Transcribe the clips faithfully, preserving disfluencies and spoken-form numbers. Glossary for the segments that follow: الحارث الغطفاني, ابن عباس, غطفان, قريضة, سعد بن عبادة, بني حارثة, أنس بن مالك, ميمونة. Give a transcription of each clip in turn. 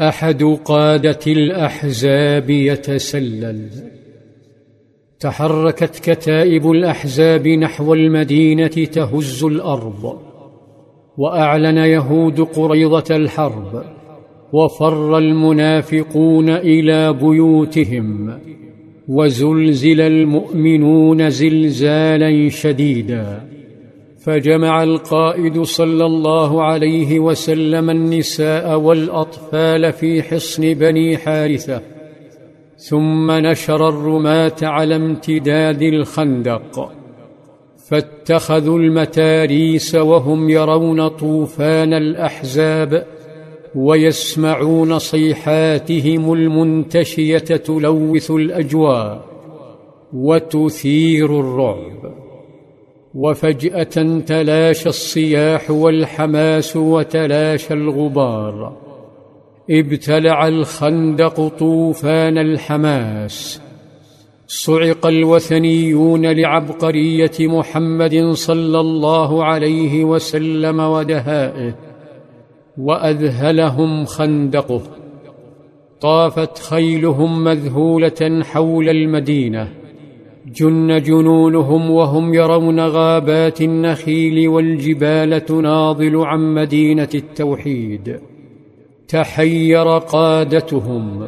أحد قادة الأحزاب يتسلل. تحركت كتائب الأحزاب نحو المدينة تهز الأرض، وأعلن يهود قريضة الحرب، وفر المنافقون إلى بيوتهم، وزلزل المؤمنون زلزالا شديدا. فجمع القائد صلى الله عليه وسلم النساء والأطفال في حصن بني حارثة، ثم نشر الرماة على امتداد الخندق، فاتخذوا المتاريس وهم يرون طوفان الأحزاب ويسمعون صيحاتهم المنتشية تلوث الأجواء وتثير الرعب. وفجأة تلاشى الصياح والحماس وتلاشى الغبار، ابتلع الخندق طوفان الحماس. صعق الوثنيون لعبقرية محمد صلى الله عليه وسلم ودهائه، وأذهلهم خندقه. طافت خيلهم مذهولة حول المدينة، جن جنونهم وهم يرون غابات النخيل والجبال تناضل عن مدينة التوحيد. تحير قادتهم،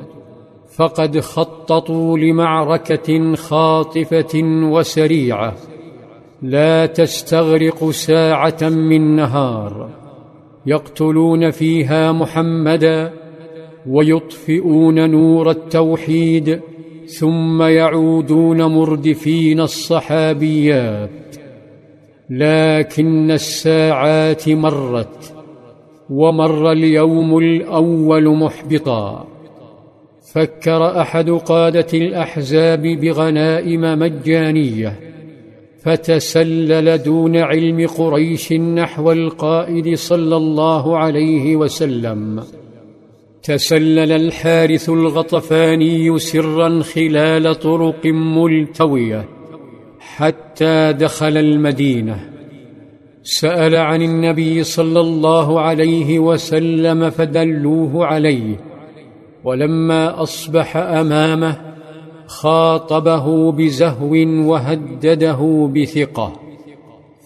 فقد خططوا لمعركة خاطفة وسريعة لا تستغرق ساعة من نهار، يقتلون فيها محمدا ويطفئون نور التوحيد، ثم يعودون مردفين الصحابيات. لكن الساعات مرت، ومر اليوم الأول محبطا. فكر أحد قادة الأحزاب بغنائم مجانية، فتسلل دون علم قريش نحو القائد صلى الله عليه وسلم. تسلل الحارث الغطفاني سرا خلال طرق ملتوية حتى دخل المدينة. سأل عن النبي صلى الله عليه وسلم فدلوه عليه، ولما أصبح أمامه خاطبه بزهو وهدده بثقة،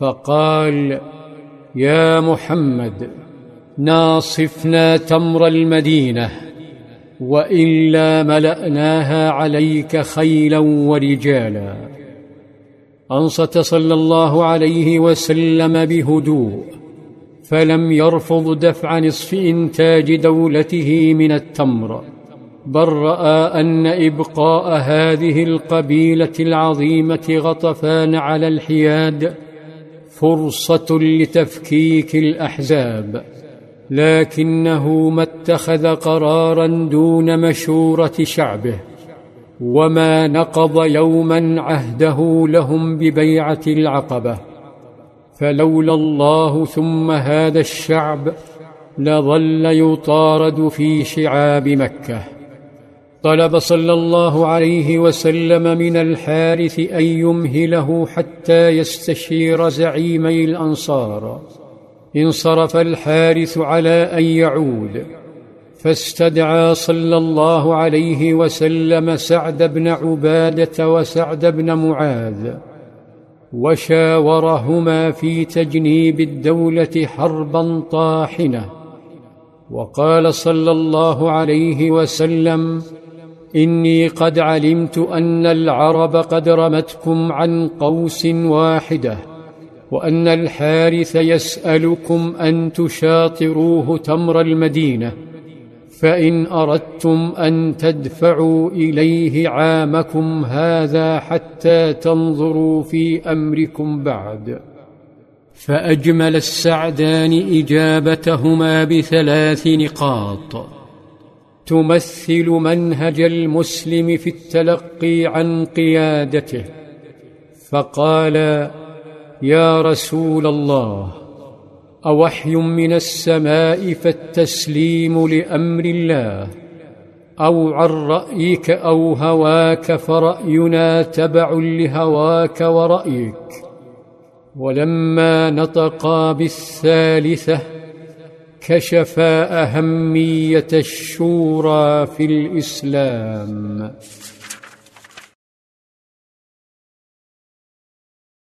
فقال: يا محمد، ناصفنا تمر المدينة، وإلا ملأناها عليك خيلا ورجالا. أنصت صلى الله عليه وسلم بهدوء، فلم يرفض دفع نصف إنتاج دولته من التمر، بل رأى أن إبقاء هذه القبيلة العظيمة غطفان على الحياد فرصة لتفكيك الأحزاب. لكنه ما اتخذ قرارا دون مشورة شعبه، وما نقض يوما عهده لهم ببيعة العقبة، فلولا الله ثم هذا الشعب لظل يطارد في شعاب مكة. طلب صلى الله عليه وسلم من الحارث أن يمهله حتى يستشير زعيمي الأنصار. انصرف الحارث على أن يعود، فاستدعى صلى الله عليه وسلم سعد بن عبادة وسعد بن معاذ، وشاورهما في تجنيب الدولة حربا طاحنة. وقال صلى الله عليه وسلم: إني قد علمت أن العرب قد رمتكم عن قوس واحدة، وأن الحارث يسألكم أن تشاطروه تمر المدينة، فإن أردتم أن تدفعوا إليه عامكم هذا حتى تنظروا في أمركم بعد. فأجمل السعدان إجابتهما بثلاث نقاط تمثل منهج المسلم في التلقي عن قيادته، فقال: يا رسول الله، أوحي من السماء فالتسليم لأمر الله، أو عن رأيك أو هواك فرأينا تبع لهواك ورأيك؟ ولما نطقا بالثالثة كشفا أهمية الشورى في الإسلام.